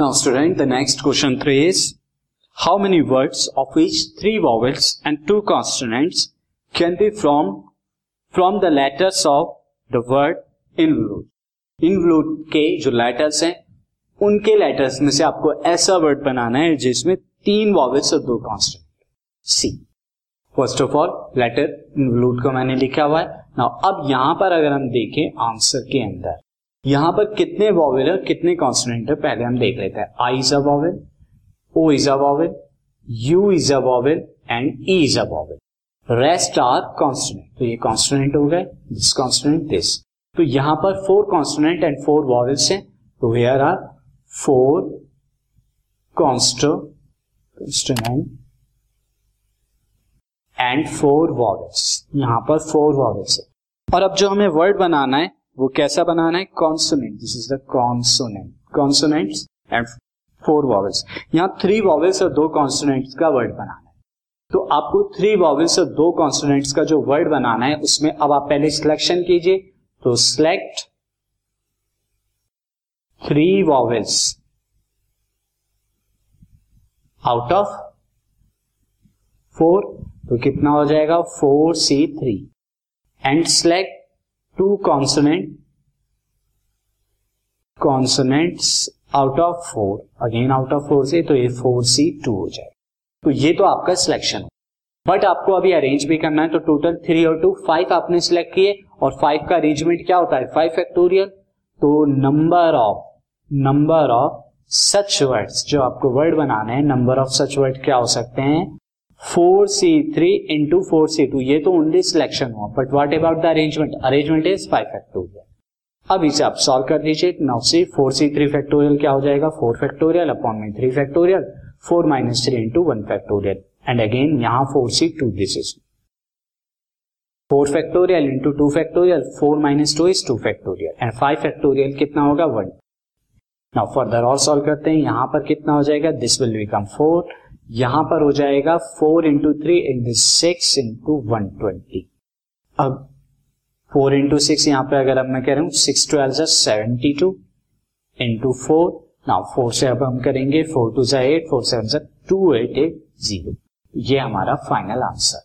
Now student, the next question 3 is, how many words of which 3 vowels and 2 consonants can be from the letters of the word involute? Involute के जो letters हैं, उनके letters में से आपको ऐसा word बनाना है जिसमें 3 vowels और 2 consonants. C. First of all, letter involute को मैंने लिखा हुआ है. Now अब यहाँ पर अगर हम देखें आंसर के अंदर, यहाँ पर कितने vowel और कितने consonant है पहले हम देख लेते हैं. I is a vowel, O is a vowel, U is a vowel and E is a vowel. Rest are consonant. तो ये consonant हो गए, this consonant, this. तो यहाँ पर 4 consonant and 4 vowels हैं. तो here are 4 consonant and 4 vowels. यहाँ पर 4 vowels हैं. और अब जो हमें word बनाना है वो कैसा बनाना है? Consonant. This is the consonant. Consonants and 4 vowels. यहाँ 3 vowels और 2 consonants का word बनाना है. तो आपको 3 vowels और 2 consonants का जो word बनाना है उसमें अब आप पहले selection कीजिए. तो select 3 vowels out of 4. तो कितना हो जाएगा? 4C3. And select 2 consonants out of 4, again out of 4 से, तो ये 4C2 हो जाएगा. तो ये तो आपका सिलेक्शन है, बट आपको अभी अरेंज भी करना है. तो टोटल 3 और 2 5 आपने सिलेक्ट किए, और 5 का अरेंजमेंट क्या होता है? 5 फैक्टोरियल. तो नंबर ऑफ सच वर्ड्स, जो आपको वर्ड बनाना है, नंबर ऑफ सच वर्ड क्या हो सकते हैं? 4C3 into 4C2. ये तो ओनली सिलेक्शन हुआ, but what about the arrangement? Arrangement is 5 factorial. अब इसे आप सॉल्व कर दीजिए. नाउ सी 4C3 फैक्टोरियल क्या हो जाएगा? 4 फैक्टोरियल अपॉन में 3 factorial, 4 minus 3 into 1 factorial, and again यहाँ 4C2. This is 4 factorial into 2 factorial, 4 minus 2 is 2 factorial, and 5 factorial कितना होगा? 1. नाउ फर्दर और सॉल्व करते हैं. यहाँ पर कितना हो जाएगा? This will become 4. यहाँ पर हो जाएगा 4 into 3 into 6 into 120. अब 4 into 6, यहाँ पे अगर अब मैं कह रहा हूँ 6 12 72 into 4. नाउ 4 से अब हम करेंगे 4 2 8, 4 7 2 8 8 0. ये हमारा फाइनल आंसर.